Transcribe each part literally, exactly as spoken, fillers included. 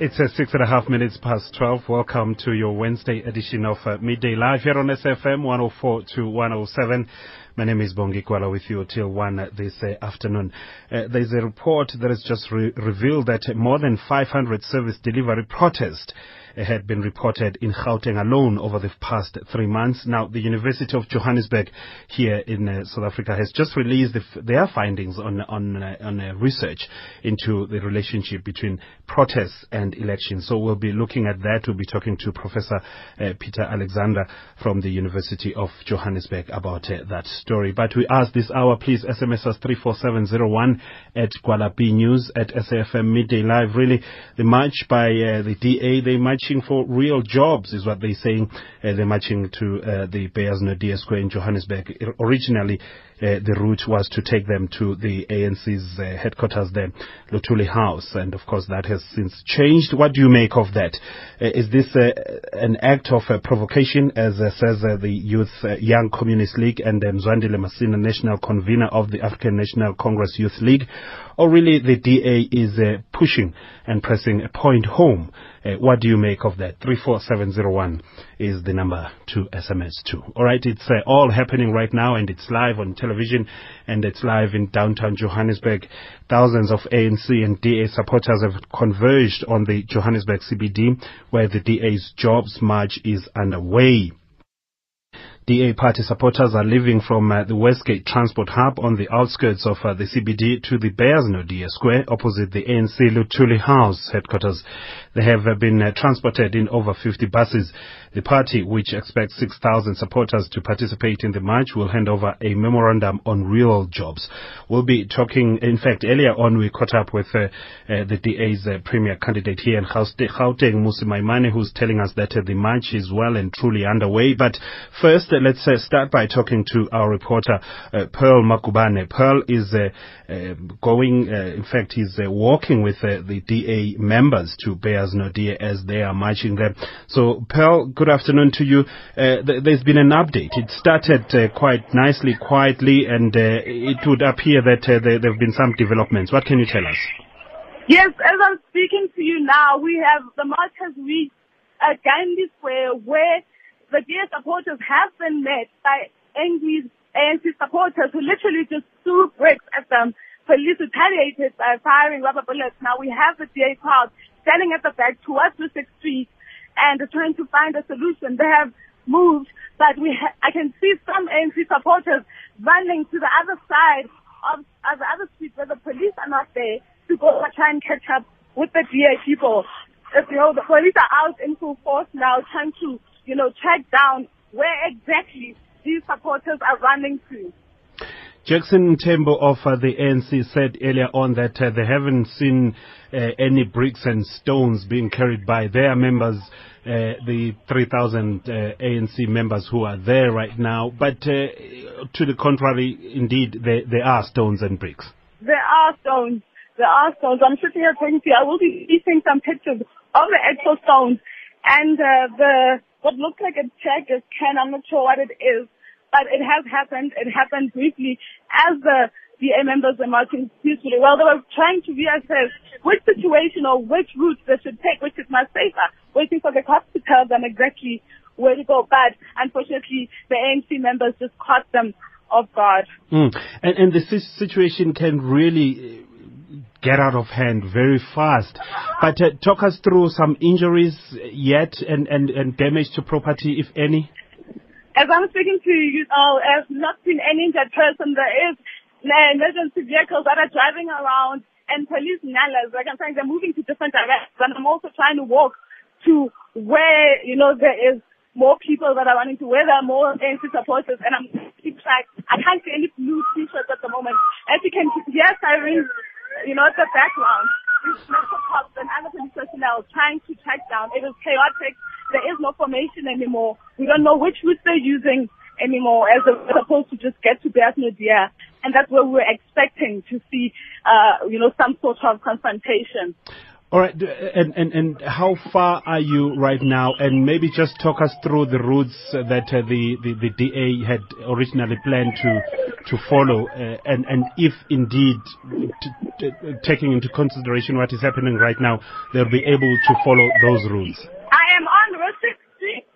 It's uh, six and a half minutes past twelve. Welcome to your Wednesday edition of uh, Midday Live here on S A F M one oh four to one oh seven. My name is Bongi Gwala with you till one this uh, afternoon. Uh, there's a report that has just re- revealed that more than five hundred service delivery protests uh, had been reported in Gauteng alone over the past three months. Now, the University of Johannesburg here in uh, South Africa has just released the f- their findings on on, uh, on uh, research into the relationship between protests and elections. So we'll be looking at that. We'll be talking to Professor uh, Peter Alexander from the University of Johannesburg about uh, that story. But we ask this hour, please S M S us three four seven zero one at Gwalapi News at S A F M Midday Live. Really, the march by uh, the D A, they're marching for real jobs is what they're saying. Uh, they're marching to uh, the Beyers Naudé Square in Johannesburg. It, originally, uh, the route was to take them to the A N C's uh, headquarters there, Luthuli House, and of course that has since changed. What do you make of that? Uh, is this uh, an act of uh, provocation, as uh, says uh, the Youth uh, Young Communist League and um, Masina, national convener of the African National Congress Youth League, or really the D A is uh, pushing and pressing a point home? Uh, what do you make of that? three four seven zero one is the number to S M S to. All right, it's uh, all happening right now, and it's live on television, and it's live in downtown Johannesburg. Thousands of A N C and D A supporters have converged on the Johannesburg C B D, where the D A's jobs march is underway. D A party supporters are leaving from uh, the Westgate Transport Hub on the outskirts of uh, the C B D to the Beyers Naudé Square opposite the A N C Luthuli House headquarters. They have uh, been uh, transported in over fifty buses. The party, which expects six thousand supporters to participate in the march, will hand over a memorandum on real jobs. We'll be talking, in fact, earlier on we caught up with uh, uh, the D A's uh, premier candidate here in Gauteng, Mmusi Maimane, who's telling us that uh, the march is well and truly underway. But first, let's uh, start by talking to our reporter, uh, Pearl Makhubane. Pearl is uh, uh, going, uh, in fact, he's uh, walking with uh, the D A members to Beyers Naudé as they are marching there. So, Pearl, good afternoon to you. Uh, th- there's been an update. It started uh, quite nicely, quietly, and uh, it would appear that uh, there have been some developments. What can you tell us? Yes, as I'm speaking to you now, we have the march has reached uh, Gandhi Square, where the D A supporters have been met by angry A N C supporters who literally just threw bricks at them. Police retaliated by firing rubber bullets. Now we have the D A crowd standing at the back towards the sixth Street and trying to find a solution. They have moved, but we ha- I can see some A N C supporters running to the other side of, of the other street where the police are not there to go try and catch up with the D A people. If, you know, the police are out in full force now trying to, you know, track down where exactly these supporters are running to. Jackson Mthembu of uh, the A N C said earlier on that uh, they haven't seen uh, any bricks and stones being carried by their members, uh, the three thousand uh, A N C members who are there right now. But uh, to the contrary, indeed, there, there are stones and bricks. There are stones. There are stones. I'm sitting here talking to you. I will be seeing some pictures of the actual stones. And uh, the... what looks like a check is can, I'm not sure what it is, but it has happened. It happened briefly as the D A members were marching peacefully. Well, they were trying to reassess which situation or which route they should take, which is much safer, waiting for the cops to tell them exactly where to go. But unfortunately, the A N C members just caught them off guard. Mm. And, and the situation can really get out of hand very fast. But uh, talk us through some injuries yet and, and, and damage to property, if any. As I'm speaking to you, oh, I've not seen any injured person. There is emergency vehicles that are driving around and police nalas. Like I'm saying, they're moving to different directions. And I'm also trying to walk to where, you know, there is more people that are running to where there are more A N C supporters. And I'm keep track. I can't see any blue T-shirts at the moment. As you can hear sirens, you know, at the background, these local cops and other police personnel trying to track down. It is chaotic. There is no formation anymore. We don't know which route they're using anymore, as they're supposed to just get to Beyers Naudé. And that's where we're expecting to see, uh, you know, some sort of confrontation. All right. And, and, and how far are you right now? And maybe just talk us through the routes that uh, the, the, the D A had originally planned to to follow. Uh, and, and if indeed... T- t- taking into consideration what is happening right now, they'll be able to follow those rules? I am on Route sixty,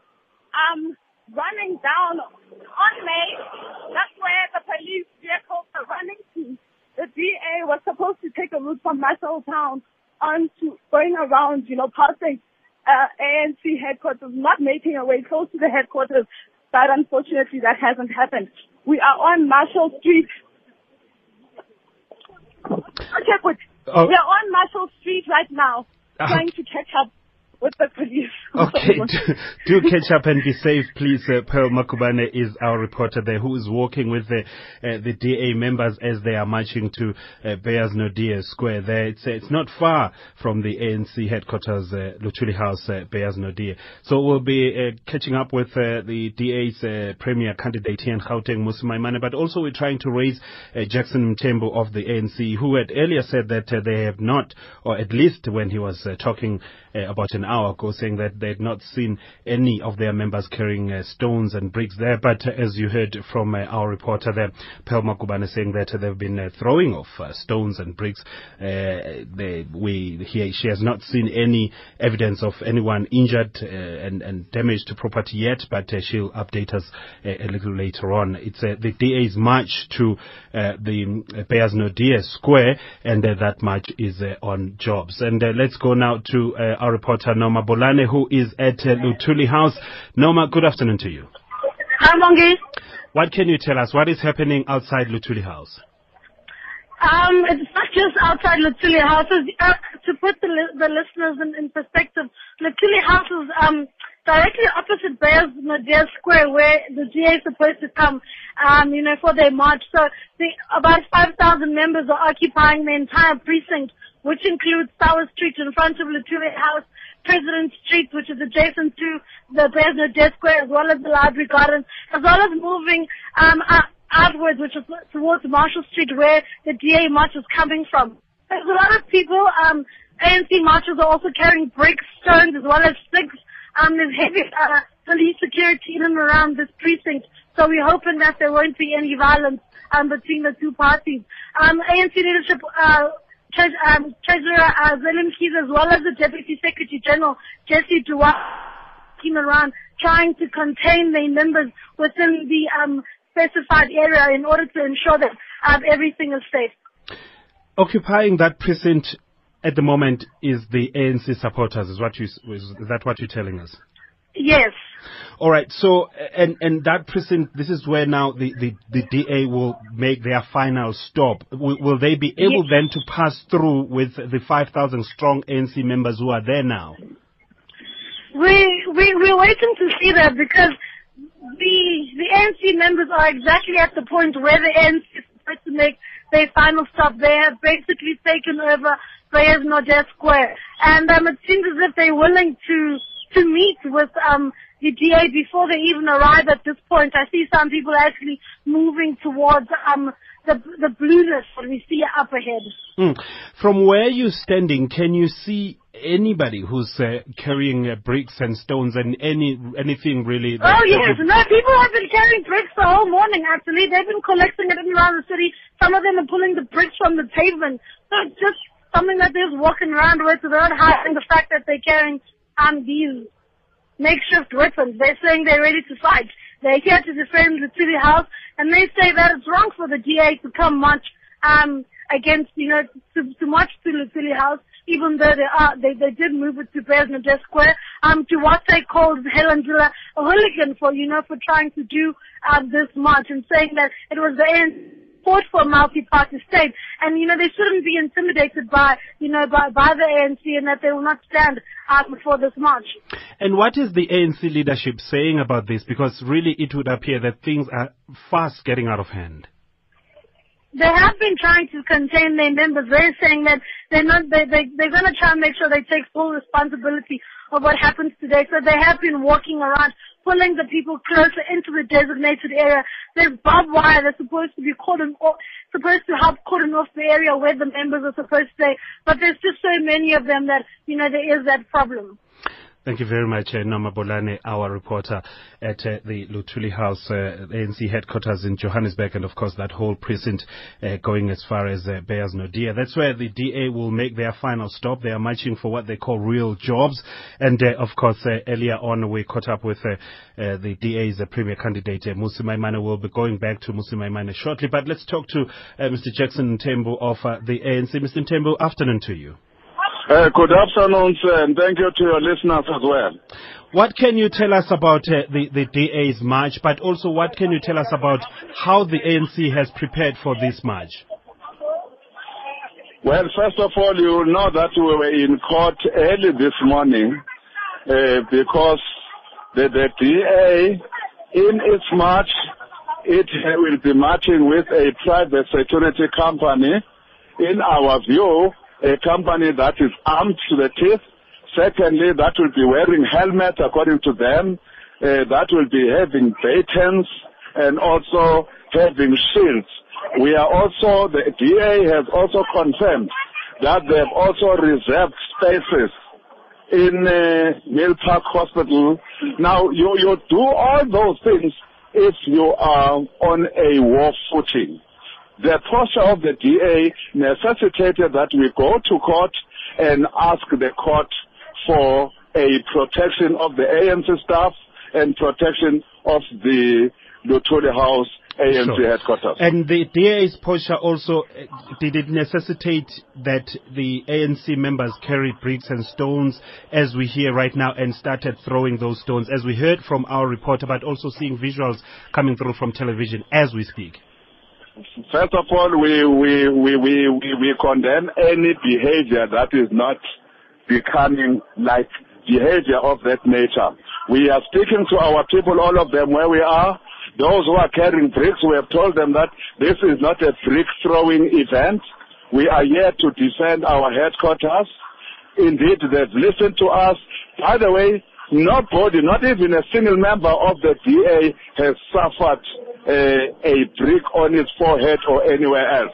um, running down on May. That's where the police vehicles are running to. The D A was supposed to take a route from Marshall Town on to going around, you know, passing uh, A N C headquarters, not making a way close to the headquarters. But unfortunately, that hasn't happened. We are on Marshall Street. Check with. Oh. We are on Marshall Street right now, uh, trying to catch up with the police. Okay, do, do catch up and be safe, please. Uh, Pearl Makhubane is our reporter there, who is walking with the uh, the D A members as they are marching to uh, Beyers Naudé Square. There, it's, uh, it's not far from the A N C headquarters, uh, Luthuli House, uh, Beyers Naudé. So we'll be uh, catching up with uh, the D A's uh, premier candidate here in Gauteng, Mmusi Maimane, but also we're trying to raise uh, Jackson Mthembu of the A N C, who had earlier said that uh, they have not, or at least when he was uh, talking uh, about an hour ago, saying that they had not seen any of their members carrying uh, stones and bricks there. But uh, as you heard from uh, our reporter there, Pearl Makhubane, saying that uh, they've been uh, throwing off uh, stones and bricks. Uh, they, we, he, she has not seen any evidence of anyone injured uh, and, and damage to property yet, but uh, she'll update us uh, a little later on. It's uh, the D A's march to uh, the Beyers Naudé Square, and uh, that march is uh, on jobs. And uh, let's go now to uh, our reporter, Nomah Bolani, who is at uh, Luthuli House. Nomah, good afternoon to you. Hi, Bongi. What can you tell us? What is happening outside Luthuli House? Um, it's not just outside Luthuli House. Uh, to put the, li- the listeners in, in perspective, Luthuli House is um, directly opposite Beyers Naudé Square, where the G A is supposed to come, um, you know, for their march. So the, about five thousand members are occupying the entire precinct, which includes Tower Street in front of Luthuli House, President Street, which is adjacent to the Beyers Naudé Square, as well as the Library Garden, as well as moving um, outwards, which is towards Marshall Street, where the D A march is coming from. There's a lot of people. Um, A N C marchers are also carrying bricks, stones, as well as sticks. Um, there's heavy uh, police security in and around this precinct, so we're hoping that there won't be any violence um, between the two parties. Um, A N C leadership... Uh, Tre- um, Treasurer uh, Willem Keys, as well as the Deputy Secretary General Jesse Duarte, came around trying to contain their members within the um, specified area in order to ensure that um, everything is safe. Occupying that precinct at the moment is the A N C supporters. Is what you is that what you're telling us? Yes. All right. So, and and that precinct, this is where now the, the, the D A will make their final stop. Will, will they be able yes. then to pass through with the five thousand strong A N C members who are there now? We we we're waiting to see that, because the the A N C members are exactly at the point where the A N C is supposed to make their final stop. They have basically taken over Beyers Naudé Square, and um, it seems as if they're willing to. to meet with um, the D A before they even arrive at this point. I see some people actually moving towards um, the, the blueness that we see up ahead. Mm. From where you're standing, can you see anybody who's uh, carrying uh, bricks and stones and any anything really? That, oh, yes. Would... No, people have been carrying bricks the whole morning, actually. They've been collecting it around the city. Some of them are pulling the bricks from the pavement. So it's just something that they're walking around with without hiding the fact that they're carrying Um, these makeshift weapons. They're saying they're ready to fight. They're here to defend the city house, and they say that it's wrong for the D A to come march um, against, you know, to, to march to the city house, even though they are they, they did move it to Beyers Naudé Square um, to what they called Helen Zille a hooligan for, you know, for trying to do um, this march, and saying that it was the end. Fought for a multi-party state, and you know they shouldn't be intimidated by you know by, by the A N C, and that they will not stand up before this march. And what is the A N C leadership saying about this? Because really, it would appear that things are fast getting out of hand. They have been trying to contain their members. They're saying that they're not they, they they're going to try and make sure they take full responsibility of what happens today. So they have been walking around, pulling the people closer into the designated area. There's barbed wire that's supposed to be cordon off, supposed to help cordon off the area where the members are supposed to stay. But there's just so many of them that, you know, there is that problem. Thank you very much, uh, Nomah Bolani, our reporter at uh, the Luthuli House, uh, A N C headquarters in Johannesburg, and of course that whole precinct uh, going as far as uh, Beyers Naudé. That's where the D A will make their final stop. They are marching for what they call real jobs. And uh, of course, uh, earlier on we caught up with uh, uh, the D A's uh, premier candidate, uh, Mmusi Maimane. We'll be going back to Mmusi Maimane shortly, but let's talk to uh, Mister Jackson Mthembu of uh, the A N C. Mister Mthembu, afternoon to you. Uh, good afternoon, sir, and thank you to your listeners as well. What can you tell us about uh, the, the D A's march, but also what can you tell us about how the A N C has prepared for this march? Well, first of all, you know that we were in court early this morning uh, because the, the D A, in its march, it will be marching with a private security company, in our view, a company that is armed to the teeth. Secondly, that will be wearing helmets, according to them. Uh, that will be having batons and also having shields. We are also, the D A has also confirmed that they have also reserved spaces in uh, Milpark Hospital. Now, you, you do all those things if you are on a war footing. The posture of the D A necessitated that we go to court and ask the court for a protection of the A N C staff and protection of the Luthuli House A N C sure. headquarters. And the D A's posture also, did it necessitate that the A N C members carried bricks and stones, as we hear right now, and started throwing those stones, as we heard from our reporter, but also seeing visuals coming through from television as we speak? First of all, we, we, we, we, we, we condemn any behavior that is not becoming like behavior of that nature. We are speaking to our people, all of them, where we are. Those who are carrying bricks, we have told them that this is not a brick-throwing event. We are here to defend our headquarters. Indeed, they've listened to us. By the way, nobody, not even a single member of the D A has suffered A, a brick on his forehead or anywhere else.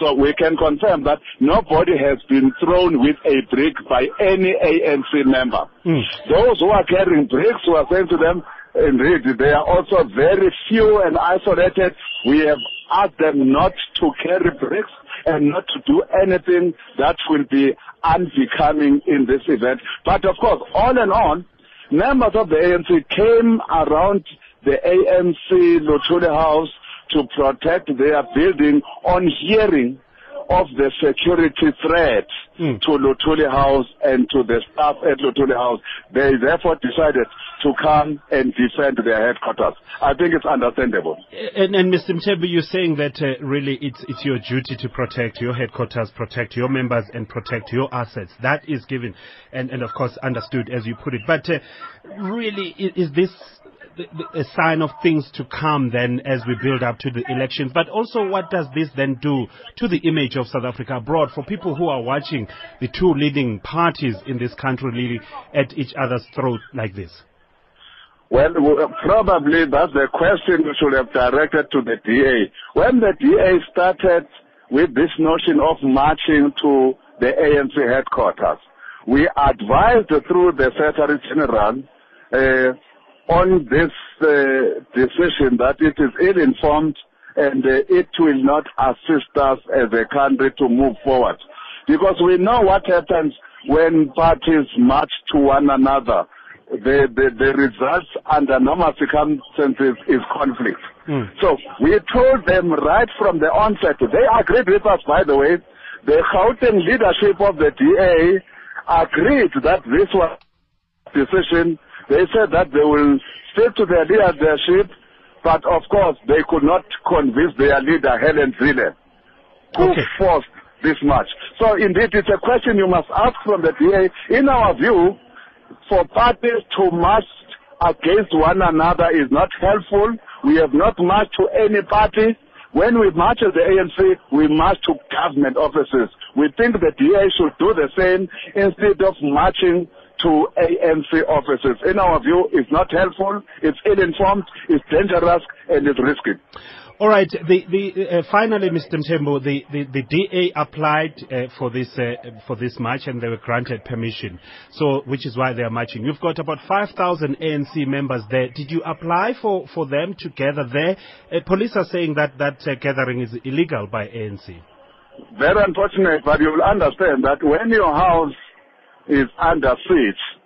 So we can confirm that nobody has been thrown with a brick by any A N C member. Mm. Those who are carrying bricks, we are saying to them, indeed, they are also very few and isolated. We have asked them not to carry bricks and not to do anything that will be unbecoming in this event. But of course, on and on, members of the A N C came around the A N C Luthuli House to protect their building on hearing of the security threat mm. to Luthuli House and to the staff at Luthuli House. They therefore decided to come and defend their headquarters. I think it's understandable. And, and Mister Mthembu, you're saying that uh, really it's, it's your duty to protect your headquarters, protect your members, and protect your assets. That is given and, and of course understood as you put it. But uh, really, is, is this a sign of things to come then as we build up to the elections? But also, what does this then do to the image of South Africa abroad for people who are watching the two leading parties in this country really at each other's throat like this? Well, probably that's the question we should have directed to the D A. When the D A started with this notion of marching to the A N C headquarters, we advised through the Secretary General uh, on this uh, decision that it is ill-informed and uh, it will not assist us as a country to move forward. Because we know what happens when parties march to one another. The, the, the results under normal circumstances is conflict. Mm. So we told them right from the onset. They agreed with us, by the way. The Gauteng leadership of the D A agreed that this was a decision. They said that they will stick to their leadership, but of course they could not convince their leader, Helen Zille, who okay. forced this march. So indeed, it's a question you must ask from the D A. In our view, for parties to march against one another is not helpful. We have not marched to any party. When we march at the A N C, we march to government offices. We think the D A should do the same instead of marching to A N C offices. In our view, it's not helpful, it's ill-informed, it's dangerous, and it's risky. All right. The, the, uh, finally, Mister Mthembu, the, the, the D A applied uh, for this uh, for this march, and they were granted permission. So, which is why they are marching. You've got about five thousand A N C members there. Did you apply for, for them to gather there? Uh, police are saying that that uh, gathering is illegal by A N C. Very unfortunate, but you will understand that when your house is under siege,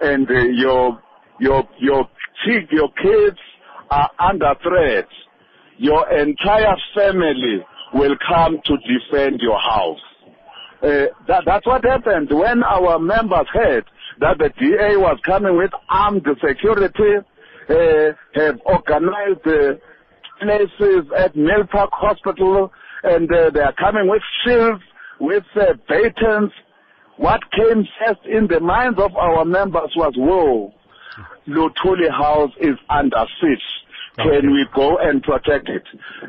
and uh, your your your your kids are under threat, your entire family will come to defend your house. Uh, that, that's what happened when our members heard that the D A was coming with armed security, uh, have organized uh, places at Milpark Hospital, and uh, they are coming with shields, with uh, batons. What came first in the minds of our members was, whoa, Luthuli House is under siege. Can we go and protect it?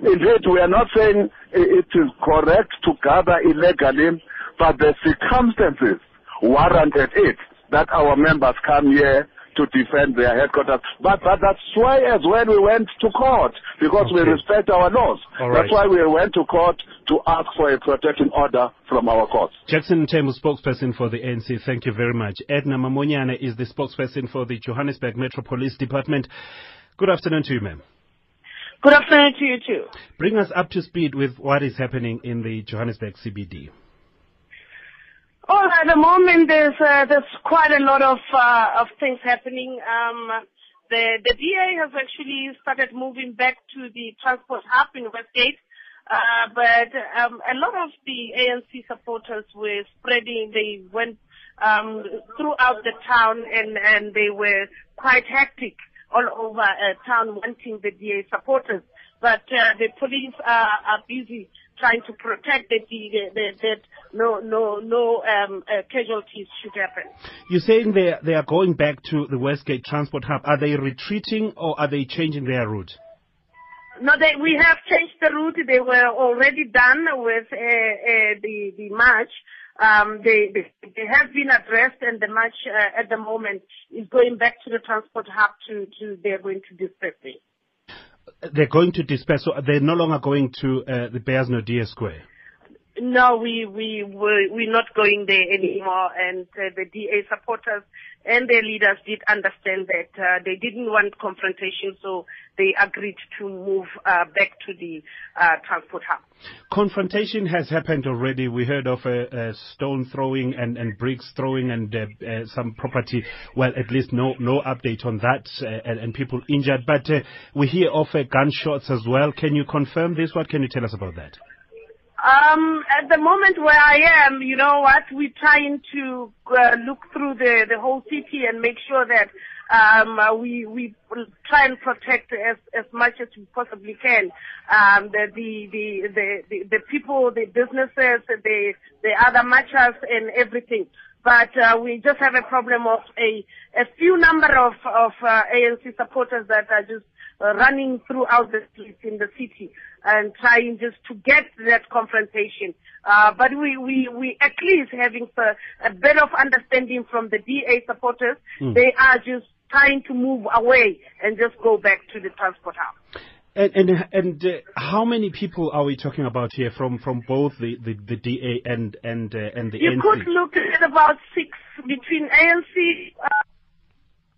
Indeed, we are not saying it is correct to gather illegally, but the circumstances warranted it that our members come here to defend their headquarters. But, but that's why as well we went to court, because okay. we respect our laws. All right. That's why we went to court to ask for a protecting order from our courts. Jackson Mthembu, spokesperson for the A N C, thank you very much. Edna Mamonyane is the spokesperson for the Johannesburg Metro Police Department. Good afternoon to you, ma'am. Good afternoon to you, too. Bring us up to speed with what is happening in the Johannesburg C B D. Oh, at the moment, there's uh, there's quite a lot of uh, of things happening. Um, the the D A has actually started moving back to the transport hub in Westgate, uh, but um, a lot of the A N C supporters were spreading. They went um, throughout the town, and, and they were quite hectic all over uh, town wanting the D A supporters. But uh, the police are, are busy trying to protect the D A that no no no um, uh, casualties should happen. You're saying they, they are going back to the Westgate Transport Hub. Are they retreating or are they changing their route? No, they, we have changed the route. They were already done with uh, uh, the, the march. Um, they, they, they have been addressed, and the march uh, at the moment is going back to the transport hub to, to they're going to disperse it. They're going to disperse, so they're no longer going to uh, the Beyers Naudé Square? No, we, we, we're, we're not going there anymore, and uh, the D A supporters and their leaders did understand that uh, they didn't want confrontation, so they agreed to move uh, back to the uh, transport hub. Confrontation has happened already. We heard of uh, uh, stone throwing and, and bricks throwing and uh, uh, some property, well, at least no no update on that, uh, and, and people injured. But uh, we hear of uh, gunshots as well. Can you confirm this? What can you tell us about that? Um, at the moment where I am, you know what, we're trying to uh, look through the, the whole city and make sure that um, we we try and protect as as much as we possibly can. Um, the, the, the the the the people, the businesses, the the other marchers, and everything. But uh, we just have a problem of a a few number of of uh, A N C supporters that are just Uh, running throughout the streets in the city and trying just to get that confrontation. Uh, but we, we, we at least having a, a bit of understanding from the D A supporters. Mm. They are just trying to move away and just go back to the transport hub. And and, and uh, how many people are we talking about here from, from both the, the, the D A and, and, uh, and the you A N C? You could look at about six, between A N C, uh,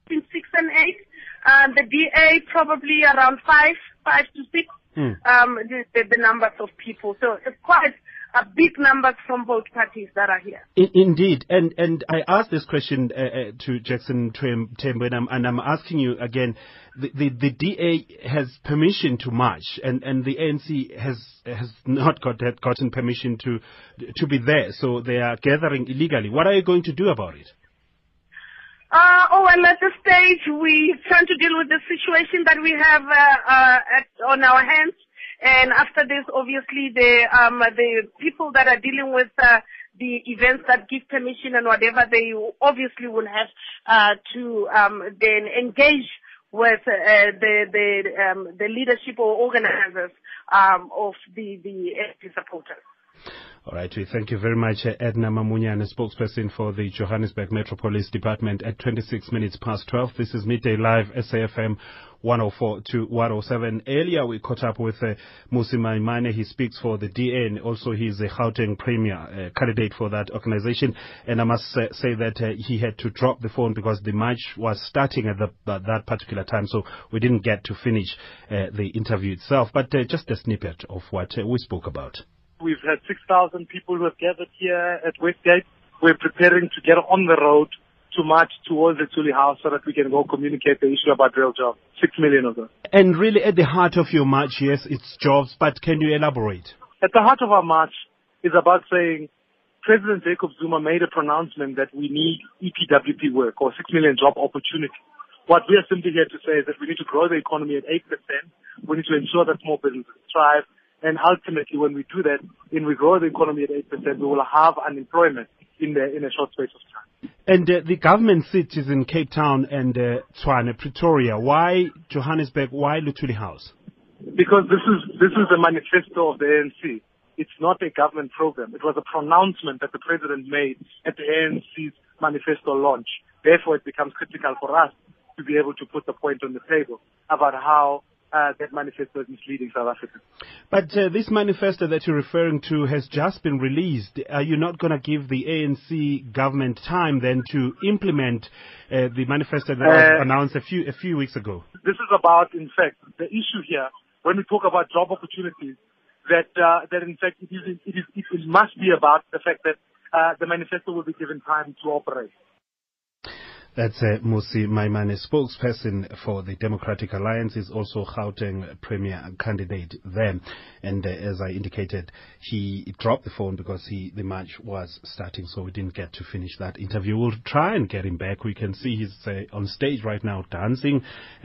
between six and eight. Uh, the D A probably around five, five to six, mm. um, the, the numbers of people. So it's quite a big numbers from both parties that are here. In, indeed. And and I asked this question uh, to Jackson Mthembu, and I'm, and I'm asking you again. The, the, the D A has permission to march, and, and the A N C has has not got had gotten permission to to be there. So they are gathering illegally. What are you going to do about it? Uh, oh, well, at this stage, we're trying to deal with the situation that we have uh, uh, at, on our hands. And after this, obviously, the um, the people that are dealing with uh, the events that give permission and whatever, they obviously will have uh, to um, then engage with uh, the the, um, the leadership or organizers um, of the the supporters. All right, we thank you very much, Edna Mamonyane, spokesperson for the Johannesburg Metropolis Department at twenty-six minutes past twelve. This is Midday Live, S A F M one oh four to one oh seven. Earlier we caught up with uh, Mmusi Maimane. He speaks for the D A and also he's a Gauteng Premier uh, candidate for that organization. And I must uh, say that uh, he had to drop the phone because the march was starting at, the, at that particular time, so we didn't get to finish uh, the interview itself. But uh, just a snippet of what uh, we spoke about. We've had six thousand people who have gathered here at Westgate. We're preparing to get on the road to march towards the Luthuli House so that we can go communicate the issue about real jobs. Six million of them. And really at the heart of your march, yes, it's jobs, but can you elaborate? At the heart of our march is about saying President Jacob Zuma made a pronouncement that we need E P W P work or six million job opportunity. What we are simply here to say is that we need to grow the economy at eight percent. We need to ensure that small businesses thrive. And ultimately, when we do that, when we grow the economy at eight percent, we will have unemployment in the, in a short space of time. And uh, the government seat is in Cape Town and uh, Tshwane, Pretoria. Why Johannesburg? Why Luthuli House? Because this is this is the manifesto of the A N C. It's not a government program. It was a pronouncement that the president made at the A N C's manifesto launch. Therefore, it becomes critical for us to be able to put the point on the table about how Uh, that manifesto is misleading South Africa. But uh, this manifesto that you're referring to has just been released. Are you not going to give the A N C government time then to implement uh, the manifesto that uh, was announced a few a few weeks ago? This is about, in fact, the issue here when we talk about job opportunities. That uh, that in fact it is it is it must be about the fact that uh, the manifesto will be given time to operate. That's uh, Mmusi Maimane, spokesperson for the Democratic Alliance, is also Gauteng Premier candidate there. And uh, as I indicated, he dropped the phone because he the match was starting, so we didn't get to finish that interview. We'll try and get him back. We can see he's uh, on stage right now dancing,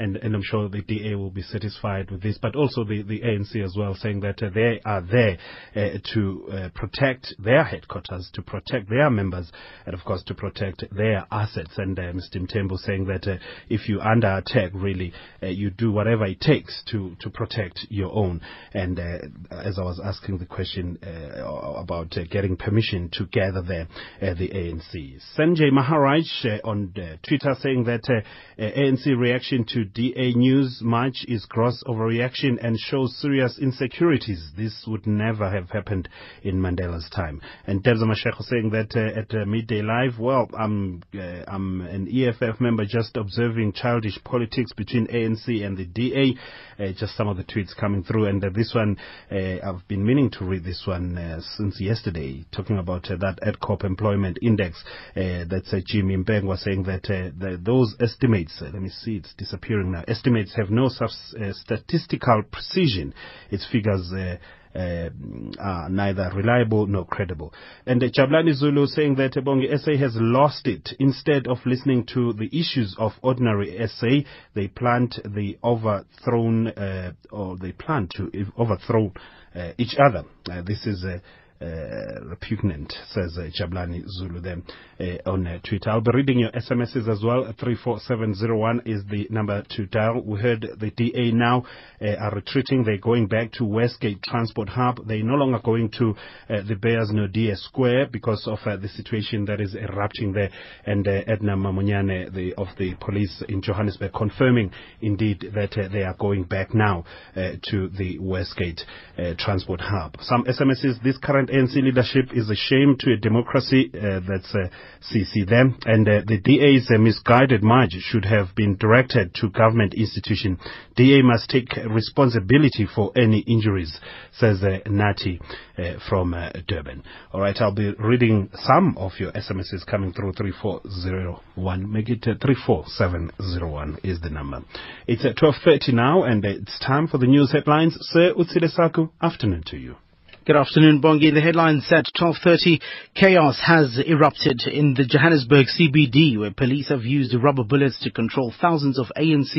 and, and I'm sure the D A will be satisfied with this, but also the, the A N C as well, saying that uh, they are there uh, to uh, protect their headquarters, to protect their members, and of course to protect their assets. And uh, Mister Mthembu saying that uh, if you're under attack, really, uh, you do whatever it takes to, to protect your own. And uh, as I was asking the question uh, about uh, getting permission to gather there at uh, the A N C. Sanjay Maharaj uh, on uh, Twitter saying that uh, uh, A N C reaction to D A News march is gross overreaction and shows serious insecurities. This would never have happened in Mandela's time. And Debza Mashego saying that uh, at uh, Midday Live, well, I'm, uh, I'm an E F F member just observing childish politics between A N C and the D A. Uh, just some of the tweets coming through, and uh, this one uh, I've been meaning to read this one uh, since yesterday, talking about uh, that AdCorp employment index. Uh, that's uh, Jimmy Mbeng was saying that uh, the, those estimates. Uh, let me see, it's disappearing now. Estimates have no subs, uh, statistical precision. Its figures. Uh, Uh, uh, neither reliable nor credible. And uh, Chablani Zulu saying that uh, Bongi S A has lost it. Instead of listening to the issues of ordinary S A, they plant the overthrown uh, or they plan to overthrow uh, each other. Uh, this is a uh, Uh, repugnant, says uh, Chablani Zulu then uh, on uh, Twitter. I'll be reading your S M Ses as well. three four seven zero one is the number to dial. We heard the D A now uh, are retreating. They're going back to Westgate Transport Hub. They're no longer going to uh, the Beyers Naudé Square because of uh, the situation that is erupting there. And uh, Edna Mamonyane the, of the police in Johannesburg confirming indeed that uh, they are going back now uh, to the Westgate uh, Transport Hub. Some S M Ses, this current A N C leadership is a shame to a democracy. Uh, that's uh, C C them. And uh, the D A's uh, misguided march should have been directed to government institution. D A must take responsibility for any injuries, says uh, Nati uh, from uh, Durban. All right, I'll be reading some of your S M Ses coming through. Three four zero one. Make it uh, three four seven zero one is the number. It's at twelve thirty now, and it's time for the news headlines. Sir Utsile Saku, afternoon to you. Good afternoon, Bongi. The headlines at twelve thirty. Chaos has erupted in the Johannesburg C B D, where police have used rubber bullets to control thousands of A N C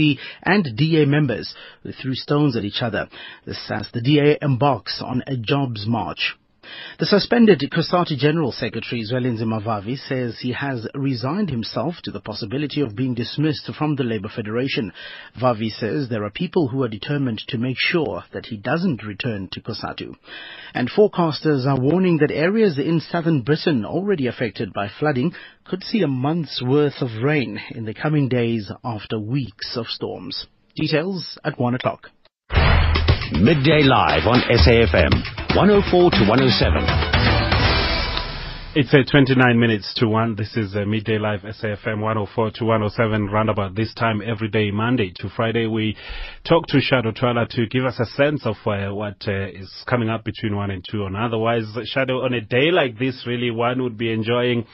and D A members who threw stones at each other. This as the D A embarks on a jobs march. The suspended COSATU General Secretary Zwelinzi Mavavi says he has resigned himself to the possibility of being dismissed from the Labour Federation. Vavi says there are people who are determined to make sure that he doesn't return to COSATU. And forecasters are warning that areas in southern Britain already affected by flooding could see a month's worth of rain in the coming days after weeks of storms. Details at one o'clock. Midday Live on S A F M, one oh four to one oh seven. It's at twenty-nine minutes to one. This is uh, Midday Live, S A F M, one oh four to one oh seven, roundabout this time every day, Monday to Friday. We talk to Shadow Twala to give us a sense of uh, what uh, is coming up between one and two. And otherwise, Shadow, on a day like this, really, one would be enjoying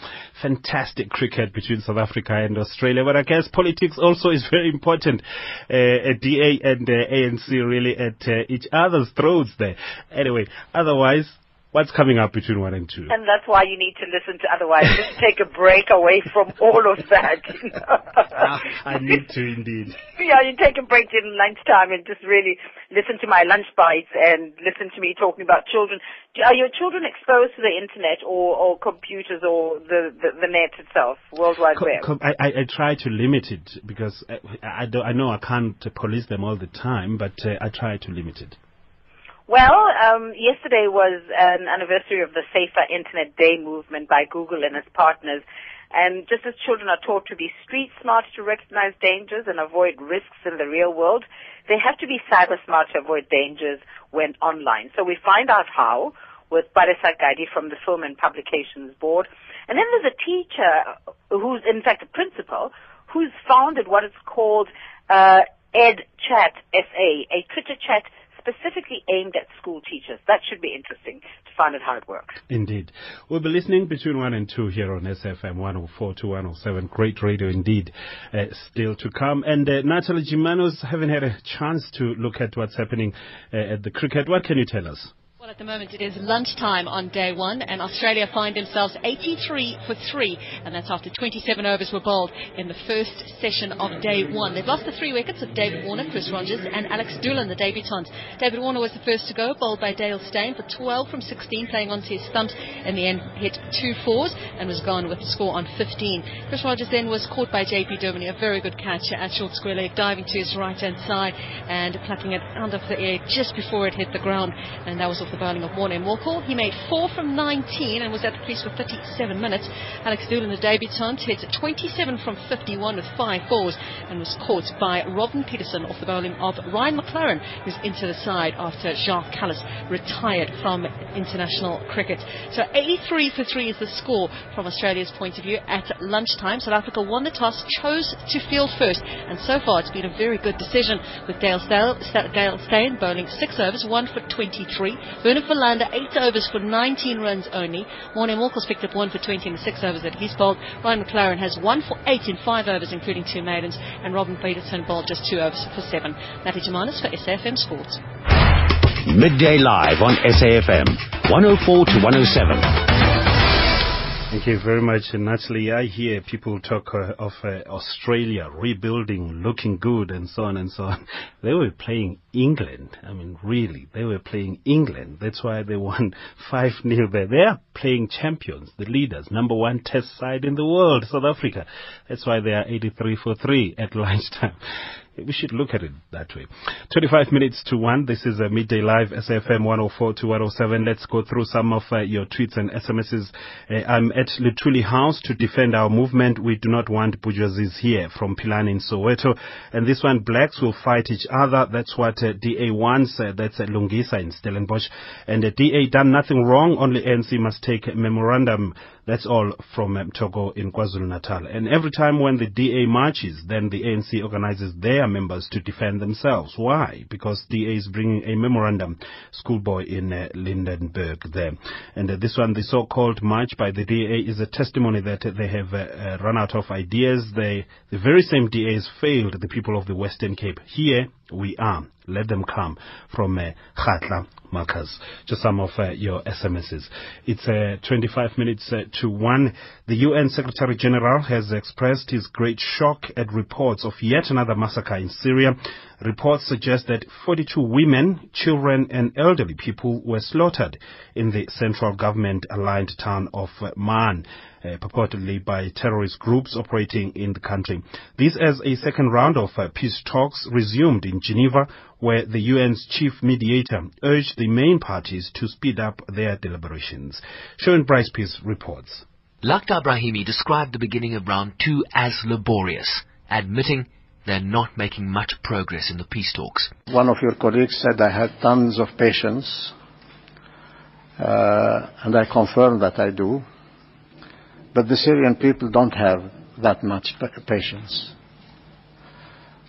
fantastic cricket between South Africa and Australia. But I guess politics also is very important. Uh, uh, D A and uh, A N C really at uh, each other's throats there. Anyway, otherwise, what's coming up between one and two? And that's why you need to listen to otherwise. Just take a break away from all of that. You know? ah, I need to indeed. Yeah, you take a break in lunchtime and just really listen to my lunch bites and listen to me talking about children. Are your children exposed to the internet or, or computers or the, the, the net itself, World Wide com, Web? Com, I, I, I try to limit it because I, I, don't, I know I can't police them all the time, but uh, I try to limit it. Well, um, yesterday was an anniversary of the Safer Internet Day movement by Google and its partners. And just as children are taught to be street smart to recognize dangers and avoid risks in the real world, they have to be cyber smart to avoid dangers when online. So we find out how with Baresa Gadi from the Film and Publications Board. And then there's a teacher who's, in fact, a principal, who's founded what is called uh, EdChat S A, a Twitter chat specifically aimed at school teachers. That should be interesting to find out how it works. Indeed. We'll be listening between one and two here on S F M one oh four to one oh seven. Great radio indeed, uh, still to come. And uh, Natalie Jimanos, haven't had a chance to look at what's happening uh, at the cricket. What can you tell us? Well, at the moment it is lunchtime on day one, and Australia find themselves eighty-three for three, and that's after twenty-seven overs were bowled in the first session of day one. They've lost the three wickets of David Warner, Chris Rogers and Alex Doolan, the debutant. David Warner was the first to go, bowled by Dale Steyn for twelve from sixteen, playing onto his stumps, in the end hit two fours and was gone with the score on fifteen. Chris Rogers then was caught by J P Durmani, a very good catch at short square leg, diving to his right-hand side and plucking it out of the air just before it hit the ground, and that was off the bowling of Warner Morkel. He made four from nineteen and was at the crease for thirty-seven minutes. Alex Doolan, the debutant, hit twenty-seven from fifty-one with five fours and was caught by Robin Peterson off the bowling of Ryan McLaren, who's into the side after Jacques Callis retired from international cricket. So eighty-three for three is the score from Australia's point of view at lunchtime. South Africa won the toss, chose to field first, and so far it's been a very good decision, with Dale Steyn bowling six overs, one for twenty-three. Bernard Verlander, eight overs for nineteen runs only. Warner Morkel's picked up one for twenty in the six overs that he's bowled. Ryan McLaren has one for eight in five overs, including two maidens. And Robin Peterson bowled just two overs for seven. Natalie Germanis for S A F M Sports. Midday Live on S A F M, one oh four to one oh seven. Thank you very much. And naturally, I hear people talk uh, of uh, Australia rebuilding, looking good, and so on and so on. They were playing England. I mean, really, they were playing England. That's why they won five nil there. They are playing champions, the leaders, number one test side in the world, South Africa. That's why they are eighty-three for three at lunchtime. We should look at it that way. twenty-five minutes to one. This is a Midday Live, S A F M one oh four to one oh seven. Let's go through some of uh, your tweets and S M Ses. Uh, I'm at Luthuli House to defend our movement. We do not want bourgeoisies here, from Pilani in Soweto. And this one, blacks will fight each other. That's what uh, D A wants. Uh, that's uh, Lungisa in Stellenbosch. And uh, D A done nothing wrong. Only A N C must take a memorandum. That's all from um, Togo in KwaZulu-Natal. And every time when the D A marches, then the A N C organizes their members to defend themselves. Why? Because D A is bringing a memorandum. Schoolboy in uh, Lindenburg there. And uh, this one, the so-called march by the D A is a testimony that uh, they have uh, uh, run out of ideas. They, the very same D A has failed the people of the Western Cape. Here we are. Let them come, from uh, Khatla Markers. Just some of uh, your S M Ses. It's uh, twenty-five minutes to one. The U N Secretary General has expressed his great shock at reports of yet another massacre in Syria. Reports suggest that forty-two women, children and elderly people were slaughtered in the central government-aligned town of Man, uh, purportedly by terrorist groups operating in the country. This as a second round of uh, peace talks resumed in Geneva, where the U N's chief mediator urged the main parties to speed up their deliberations. Sherwin Bryce-Pease reports. Lakhdar Brahimi described the beginning of round two as laborious, admitting they're not making much progress in the peace talks. One of your colleagues said I had tons of patience, uh, and I confirm that I do. But the Syrian people don't have that much patience.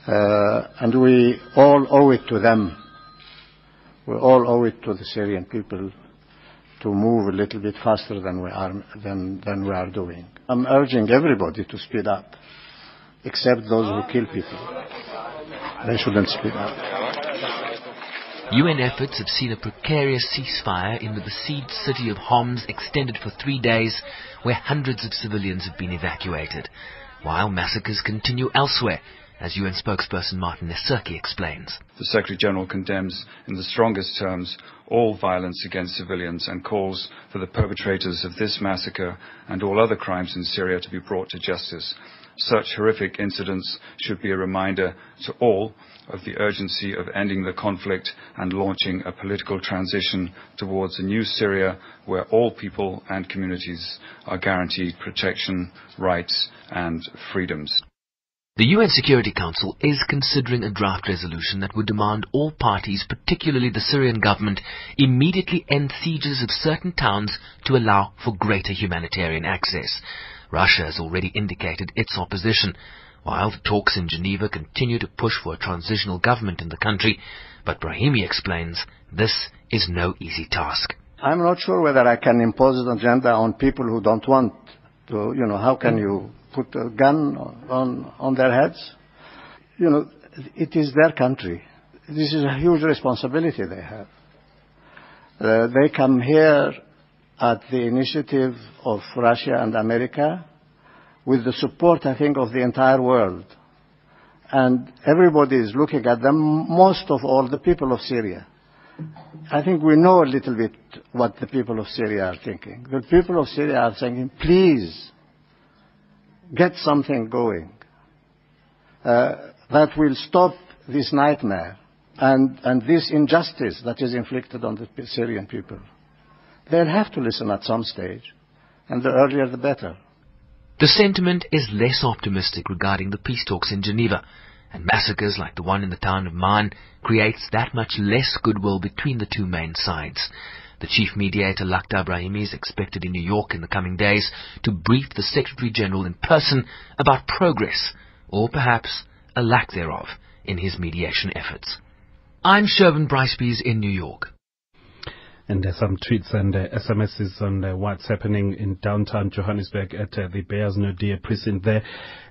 Uh, and we all owe it to them. We all owe it to the Syrian people to move a little bit faster than we are, than, than we are doing. I'm urging everybody to speed up, except those who kill people. They shouldn't speak up. U N efforts have seen a precarious ceasefire in the besieged city of Homs extended for three days, where hundreds of civilians have been evacuated, while massacres continue elsewhere, as U N spokesperson Martin Neserke explains. The Secretary-General condemns in the strongest terms all violence against civilians and calls for the perpetrators of this massacre and all other crimes in Syria to be brought to justice. Such horrific incidents should be a reminder to all of the urgency of ending the conflict and launching a political transition towards a new Syria where all people and communities are guaranteed protection, rights and freedoms. The U N Security Council is considering a draft resolution that would demand all parties, particularly the Syrian government, immediately end sieges of certain towns to allow for greater humanitarian access. Russia has already indicated its opposition, while the talks in Geneva continue to push for a transitional government in the country. But Brahimi explains this is no easy task. I'm not sure whether I can impose an agenda on people who don't want to, you know, how can you put a gun on, on their heads? You know, it is their country. This is a huge responsibility they have. Uh, they come here at the initiative of Russia and America, with the support, I think, of the entire world. And everybody is looking at them, most of all the people of Syria. I think we know a little bit what the people of Syria are thinking. The people of Syria are thinking, please, get something going uh, that will stop this nightmare and, and this injustice that is inflicted on the Syrian people. They'll have to listen at some stage, and the earlier the better. The sentiment is less optimistic regarding the peace talks in Geneva, and massacres like the one in the town of Man creates that much less goodwill between the two main sides. The chief mediator, Lakhdar Brahimi, is expected in New York in the coming days to brief the Secretary-General in person about progress, or perhaps a lack thereof, in his mediation efforts. I'm Sherwin Bryce-Pease in New York. And there's some tweets and uh, S M Ses on uh, what's happening in downtown Johannesburg at uh, the Beyers Naudé precinct there.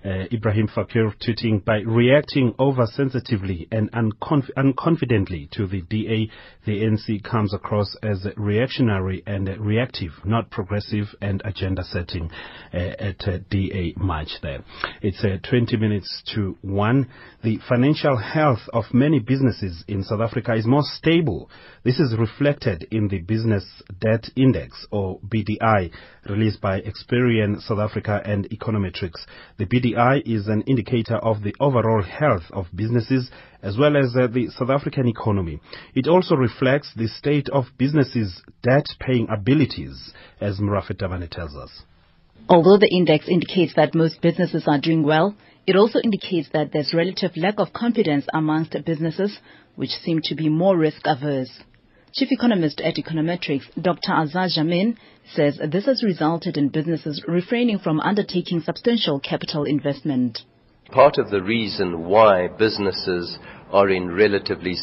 Uh, Ibrahim Fakir tweeting, by reacting oversensitively and unconf- unconfidently to the D A, the N C comes across as reactionary and uh, reactive, not progressive and agenda setting uh, at uh, D A March there. It's uh, twenty minutes to one. The financial health of many businesses in South Africa is more stable. This is reflected in the Business Debt Index, or B D I, released by Experian South Africa and Econometrics. The B D I is an indicator of the overall health of businesses as well as uh, the South African economy. It also reflects the state of businesses' debt-paying abilities, as Mrafet Davani tells us. Although the index indicates that most businesses are doing well, it also indicates that there's relative lack of confidence amongst businesses, which seem to be more risk-averse. Chief Economist at Econometrics, Doctor Azaz Jamin, says this has resulted in businesses refraining from undertaking substantial capital investment. Part of the reason why businesses are in relatively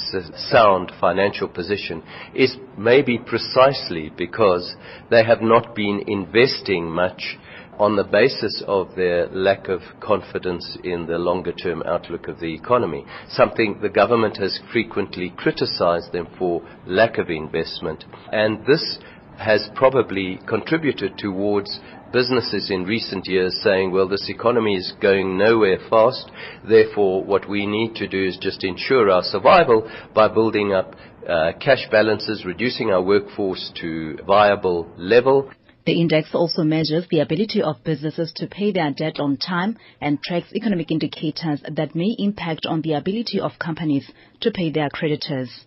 sound financial position is maybe precisely because they have not been investing much on the basis of their lack of confidence in the longer-term outlook of the economy, something the government has frequently criticized them for, lack of investment. And this has probably contributed towards businesses in recent years saying, well, this economy is going nowhere fast, therefore what we need to do is just ensure our survival by building up uh, cash balances, reducing our workforce to a viable level. The index also measures the ability of businesses to pay their debt on time and tracks economic indicators that may impact on the ability of companies to pay their creditors.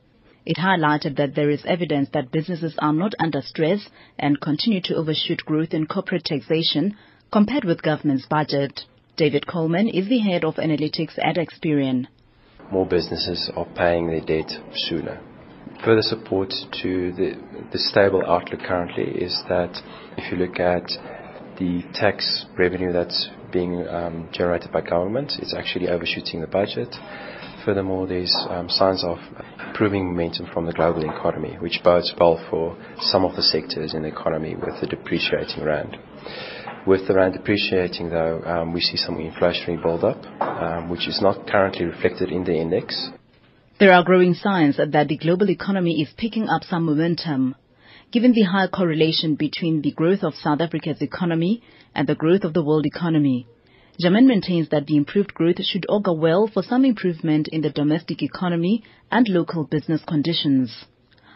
It highlighted that there is evidence that businesses are not under stress and continue to overshoot growth in corporate taxation compared with government's budget. David Coleman is the head of analytics at Experian. More businesses are paying their debt sooner. Further support to the, the stable outlook currently is that if you look at the tax revenue that's being um, generated by government, it's actually overshooting the budget. Furthermore, there's um, signs of improving momentum from the global economy, which bodes well for some of the sectors in the economy with the depreciating rand. With the rand depreciating, though, um, we see some inflationary build-up, um, which is not currently reflected in the index. There are growing signs that the global economy is picking up some momentum. Given the high correlation between the growth of South Africa's economy and the growth of the world economy, Jamin maintains that the improved growth should augur well for some improvement in the domestic economy and local business conditions.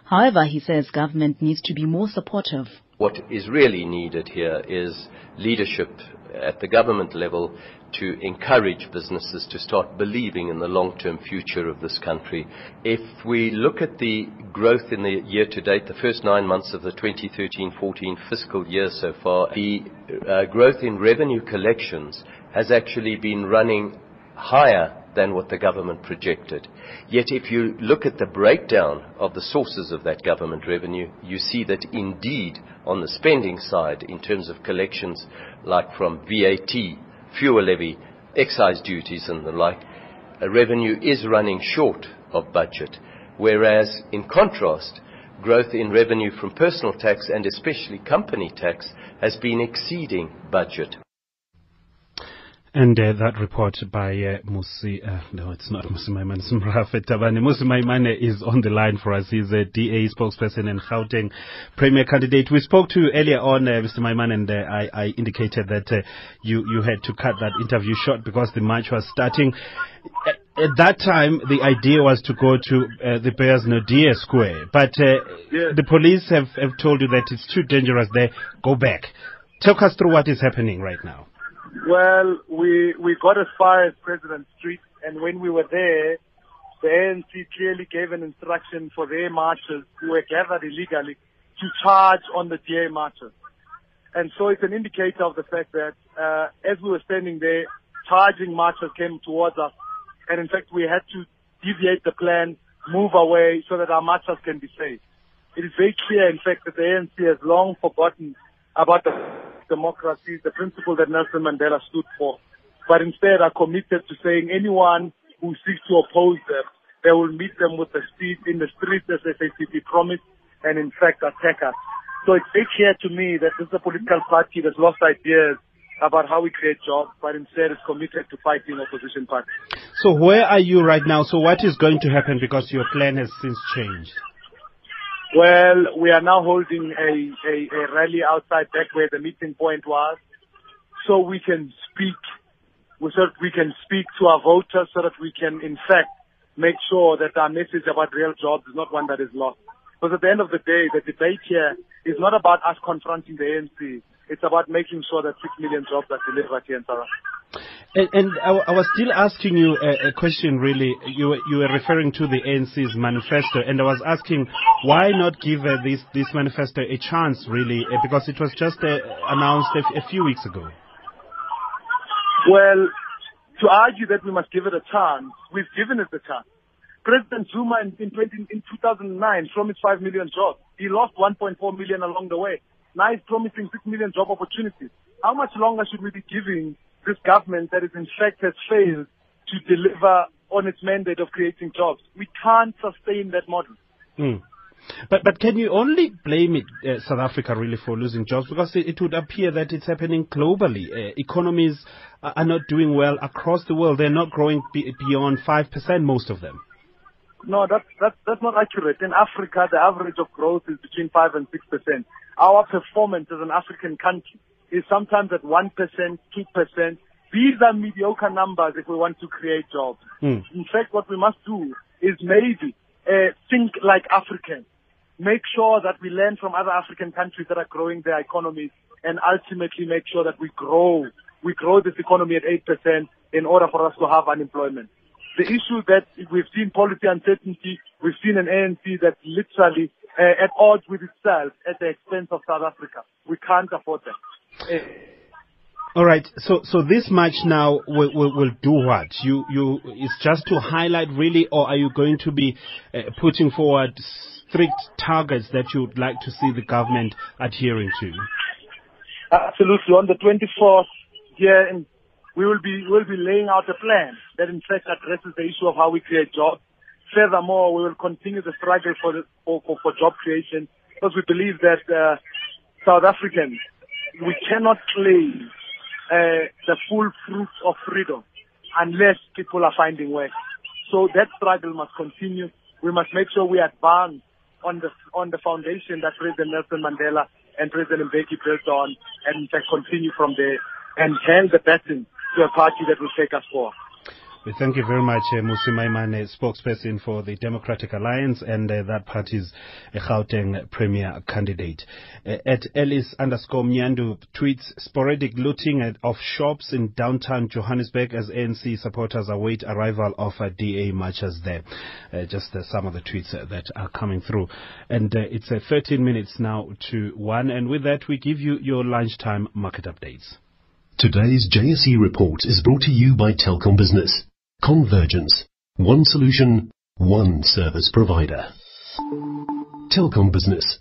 However, he says government needs to be more supportive. What is really needed here is leadership at the government level to encourage businesses to start believing in the long-term future of this country. If we look at the growth in the year-to-date, the first nine months of the twenty thirteen fourteen fiscal year so far, the uh, growth in revenue collections has actually been running higher than what the government projected. Yet if you look at the breakdown of the sources of that government revenue, you see that indeed on the spending side, in terms of collections like from V A T, fuel levy, excise duties and the like, revenue is running short of budget, whereas in contrast, growth in revenue from personal tax and especially company tax has been exceeding budget. And uh, that report by uh, Mmusi, uh, no, it's not Mmusi Maimane, it's Mrafet Davani. Mmusi Maimane is on the line for us. He's a D A spokesperson and Gauteng Premier candidate. We spoke to earlier on, uh, Mister Maimane, and uh, I, I indicated that uh, you, you had to cut that interview short because the march was starting. At, at that time, the idea was to go to uh, the Beyers Naudé Square, but uh, yeah. the police have, have told you that it's too dangerous there. Go back. Talk us through what is happening right now. Well, we we got as far as President Street, and when we were there, the A N C clearly gave an instruction for their marchers who were gathered illegally to charge on the D A marchers. And so it's an indicator of the fact that uh, as we were standing there, charging marchers came towards us, and in fact we had to deviate the plan, move away so that our marchers can be safe. It is very clear, in fact, that the A N C has long forgotten about the democracy is the principle that Nelson Mandela stood for, but instead are committed to saying anyone who seeks to oppose them, they will meet them with the street, in the streets as S A C P promised, and in fact attack us. So it's very clear to me that this is a political party that's lost ideas about how we create jobs, but instead is committed to fighting opposition parties. So where are you right now? So what is going to happen, because your plan has since changed? Well, we are now holding a, a, a rally outside back where the meeting point was, so we can speak, so that we can speak to our voters, so that we can, in fact, make sure that our message about real jobs is not one that is lost. Because at the end of the day, the debate here is not about us confronting the A N C. It's about making sure that six million jobs are delivered here in South Africa. And, and I, I was still asking you a, a question, really. You, you were referring to the A N C's manifesto, and I was asking why not give uh, this, this manifesto a chance, really, uh, because it was just uh, announced a, a few weeks ago. Well, to argue that we must give it a chance, we've given it the chance. President Zuma in, in, in two thousand nine promised five million jobs. He lost one point four million along the way. Now he's promising six million job opportunities. How much longer should we be giving this government that is in fact has failed to deliver on its mandate of creating jobs? We can't sustain that model. Mm. But but can you only blame it, uh, South Africa, really, for losing jobs? Because it, it would appear that it's happening globally. Uh, economies are not doing well across the world. They're not growing be- beyond five percent, most of them. No, that's, that's, that's not accurate. In Africa, the average of growth is between five and six percent. Our performance as an African country is sometimes at one percent, two percent. These are mediocre numbers if we want to create jobs. Mm. In fact, what we must do is maybe uh, think like Africans. Make sure that we learn from other African countries that are growing their economies and ultimately make sure that we grow. We grow this economy at eight percent in order for us to have unemployment. The issue that we've seen policy uncertainty, we've seen an A N C that's literally uh, at odds with itself at the expense of South Africa. We can't afford that. Uh, All right. So, so this match now will, will, will do what? You, you, it's just to highlight really, or are you going to be uh, putting forward strict targets that you would like to see the government adhering to? Absolutely. On the twenty-fourth, here in We will be will be laying out a plan that in fact addresses the issue of how we create jobs. Furthermore, we will continue the struggle for the, for, for, for job creation because we believe that uh, South Africans, we cannot claim uh, the full fruits of freedom unless people are finding work. So that struggle must continue. We must make sure we advance on the on the foundation that President Nelson Mandela and President Mbeki built on, and in fact continue from there and hand the baton to a party that will take us forward. We thank you very much, uh, Mmusi Maimane, spokesperson for the Democratic Alliance and uh, that party's uh, Gauteng premier candidate. Uh, at Ellis underscore Mnyandu tweets, sporadic looting at, of shops in downtown Johannesburg as A N C supporters await arrival of uh, D A marchers there. Uh, just uh, some of the tweets uh, that are coming through. And uh, it's uh, thirteen minutes now to one. And with that, we give you your lunchtime market updates. Today's J S E report is brought to you by Telkom Business. Convergence. One solution, one service provider. Telkom Business.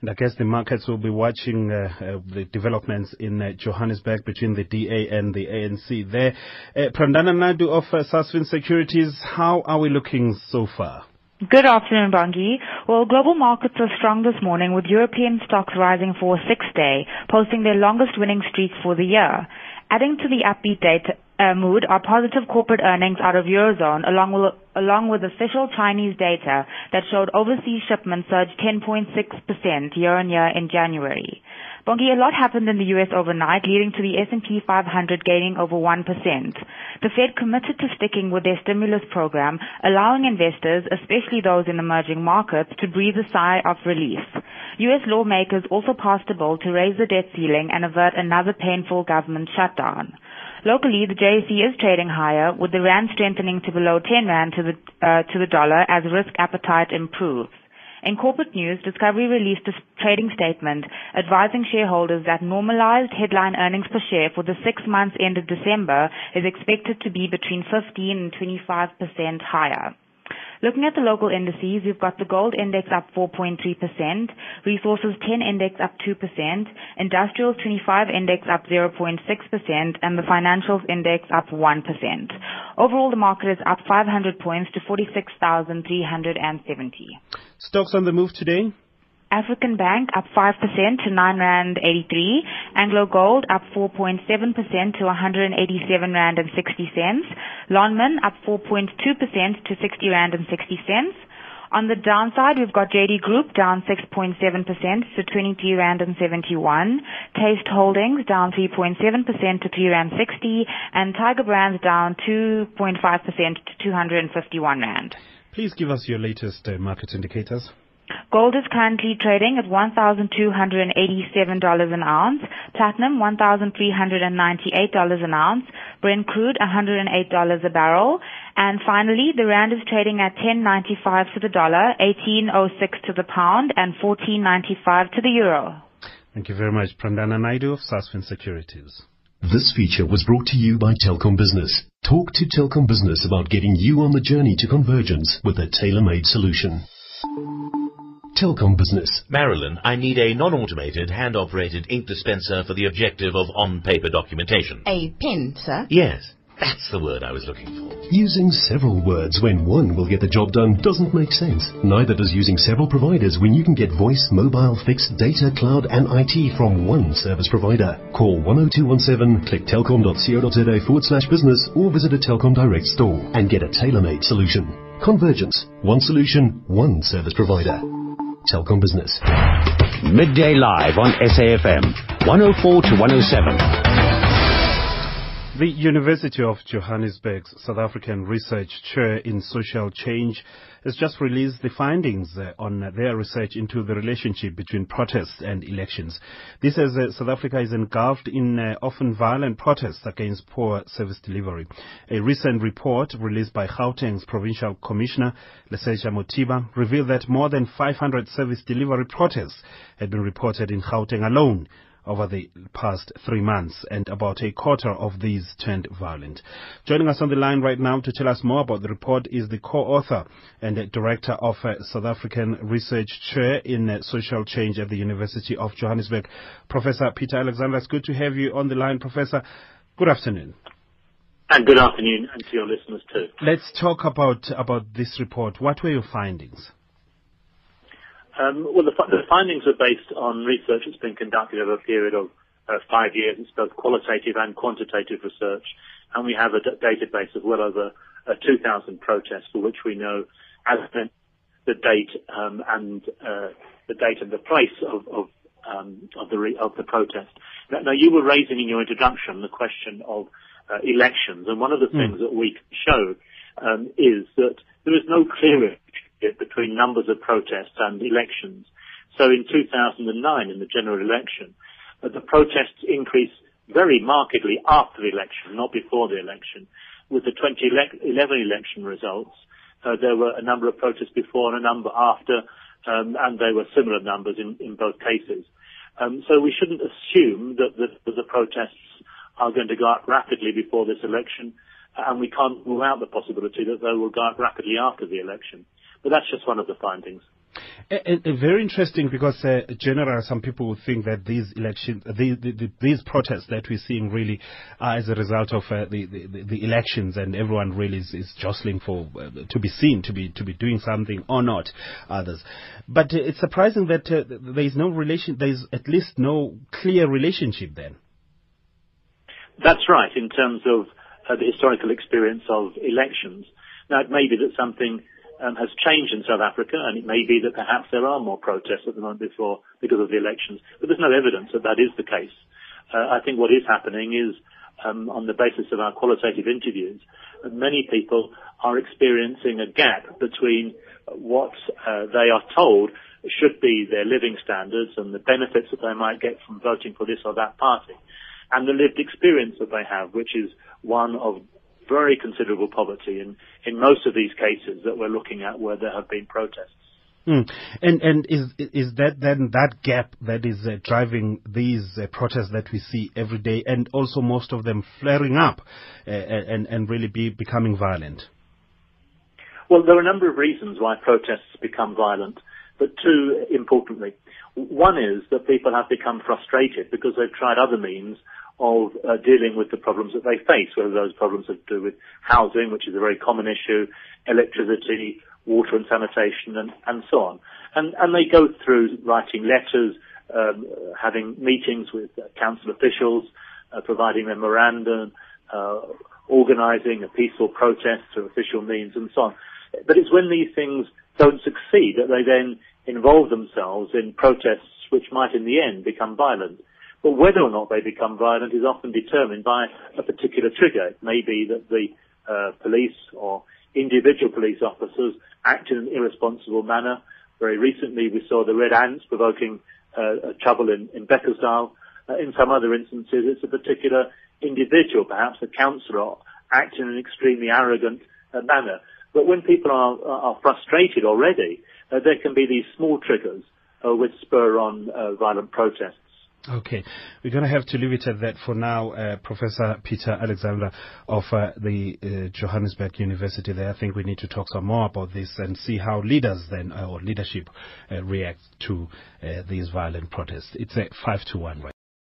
And I guess the markets will be watching uh, uh, the developments in uh, Johannesburg between the D A and the A N C there. Uh, Pranana Nadu of uh, Sasfin Securities, how are we looking so far? Good afternoon, Bongi. Well, global markets are strong this morning with European stocks rising for a sixth day, posting their longest winning streaks for the year. Adding to the upbeat data, uh, mood are positive corporate earnings out of Eurozone along with, along with official Chinese data that showed overseas shipments surged ten point six percent year-on-year in January. Bongi, a lot happened in the U S overnight, leading to the S and P five hundred gaining over one percent. The Fed committed to sticking with their stimulus program, allowing investors, especially those in emerging markets, to breathe a sigh of relief. U S lawmakers also passed a bill to raise the debt ceiling and avert another painful government shutdown. Locally, the J S E is trading higher, with the rand strengthening to below ten rand to the, uh, to the dollar as risk appetite improves. In corporate news, Discovery released a trading statement advising shareholders that normalized headline earnings per share for the six months ended December is expected to be between fifteen and twenty-five percent higher. Looking at the local indices, we've got the gold index up four point three percent, resources ten index up two percent, industrials twenty-five index up zero point six percent, and the financials index up one percent. Overall, the market is up five hundred points to forty-six thousand three hundred seventy. Stocks on the move today? African Bank up five percent to nine rand eighty-three. Anglo Gold up four point seven percent to one hundred eighty-seven rand and sixty cents. Lonmin up four point two percent to sixty rand and sixty cents. On the downside, we've got J D Group down six point seven percent to twenty-three rand and seventy-one. Taste Holdings down three point seven percent to three rand sixty, and Tiger Brands down two point five percent to two hundred fifty-one rand. Please give us your latest uh, market indicators. Gold is currently trading at one thousand two hundred eighty-seven dollars an ounce, platinum one thousand three hundred ninety-eight dollars an ounce, Brent crude one hundred eight dollars a barrel, and finally the rand is trading at ten ninety-five to the dollar, eighteen oh six to the pound, and fourteen ninety-five to the euro. Thank you very much, Pranana Naidu of Sasfin Securities. This feature was brought to you by Telkom Business. Talk to Telkom Business about getting you on the journey to convergence with a tailor-made solution. Telkom Business. Marilyn, I need a non-automated, hand-operated ink dispenser for the objective of on-paper documentation. A pen, sir? Yes, that's the word I was looking for. Using several words when one will get the job done doesn't make sense. Neither does using several providers when you can get voice, mobile, fixed, data, cloud and I T from one service provider. Call one oh two one seven, click telkom dot co dot za forward slash business or visit a Telkom Direct store and get a tailor-made solution. Convergence. One solution, one service provider. Telkom Business. Midday Live on S A F M, one oh four to one oh seven. The University of Johannesburg's South African Research Chair in Social Change has just released the findings on their research into the relationship between protests and elections. This says uh, South Africa is engulfed in uh, often violent protests against poor service delivery. A recent report released by Gauteng's Provincial Commissioner, Lesetja Motiba, revealed that more than five hundred service delivery protests had been reported in Gauteng alone over the past three months, and about a quarter of these turned violent. Joining us on the line right now to tell us more about the report is the co-author and uh, director of uh, South African Research Chair in uh, Social Change at the University of Johannesburg, Professor Peter Alexander. It's good to have you on the line, Professor. Good afternoon. And good afternoon, and to your listeners too. Let's talk about, about this report. What were your findings? Um, well, the, the findings are based on research that's been conducted over a period of uh, five years. It's both qualitative and quantitative research, and we have a d- database of well over uh, two thousand protests for which we know as the date um, and uh, the date and the place of, of, um, of the re- of the protest. Now, now, you were raising in your introduction the question of uh, elections, and one of the mm. things that we show um, is that there is no clear between numbers of protests and elections. So in two thousand nine, in the general election, uh, the protests increased very markedly after the election, not before the election. With the twenty eleven election results, uh, there were a number of protests before and a number after, um, and they were similar numbers in, in both cases. Um, so we shouldn't assume that the, that the protests are going to go up rapidly before this election, and we can't rule out the possibility that they will go up rapidly after the election. But that's just one of the findings. A, a, a very interesting, because uh, generally some people would think that these elections, the, the, the, these protests that we're seeing really are as a result of uh, the, the, the elections, and everyone really is, is jostling for uh, to be seen, to be to be doing something or not. Others, but uh, it's surprising that uh, there is no relation. There is at least no clear relationship then. That's right, in terms of uh, the historical experience of elections. Now, it may be that something Um, has changed in South Africa, and it may be that perhaps there are more protests at the moment before because of the elections. But there's no evidence that that is the case. Uh, I think what is happening is, um, on the basis of our qualitative interviews, many people are experiencing a gap between what uh, they are told should be their living standards and the benefits that they might get from voting for this or that party, and the lived experience that they have, which is one of very considerable poverty in, in most of these cases that we're looking at where there have been protests. Mm. And and is is that then that gap that is uh, driving these uh, protests that we see every day, and also most of them flaring up uh, and, and really be becoming violent? Well, there are a number of reasons why protests become violent, but two importantly. One is that people have become frustrated because they've tried other means of uh, dealing with the problems that they face, whether those problems have to do with housing, which is a very common issue, electricity, water and sanitation, and, and so on. And, and they go through writing letters, um, having meetings with uh, council officials, uh, providing memoranda, uh, organising a peaceful protest through official means, and so on. But it's when these things don't succeed that they then involve themselves in protests which might in the end become violent. But whether or not they become violent is often determined by a particular trigger. It may be that the uh, police or individual police officers act in an irresponsible manner. Very recently we saw the red ants provoking uh, trouble in, in Bekkersdal. Uh, in some other instances it's a particular individual, perhaps a councillor, acting in an extremely arrogant uh, manner. But when people are, are frustrated already, uh, there can be these small triggers uh, which spur on uh, violent protests. Okay, we're going to have to leave it at that for now, uh, Professor Peter Alexander of uh, the uh, Johannesburg University there. I think we need to talk some more about this and see how leaders then, uh, or leadership, uh, react to uh, these violent protests. It's a five to one, right?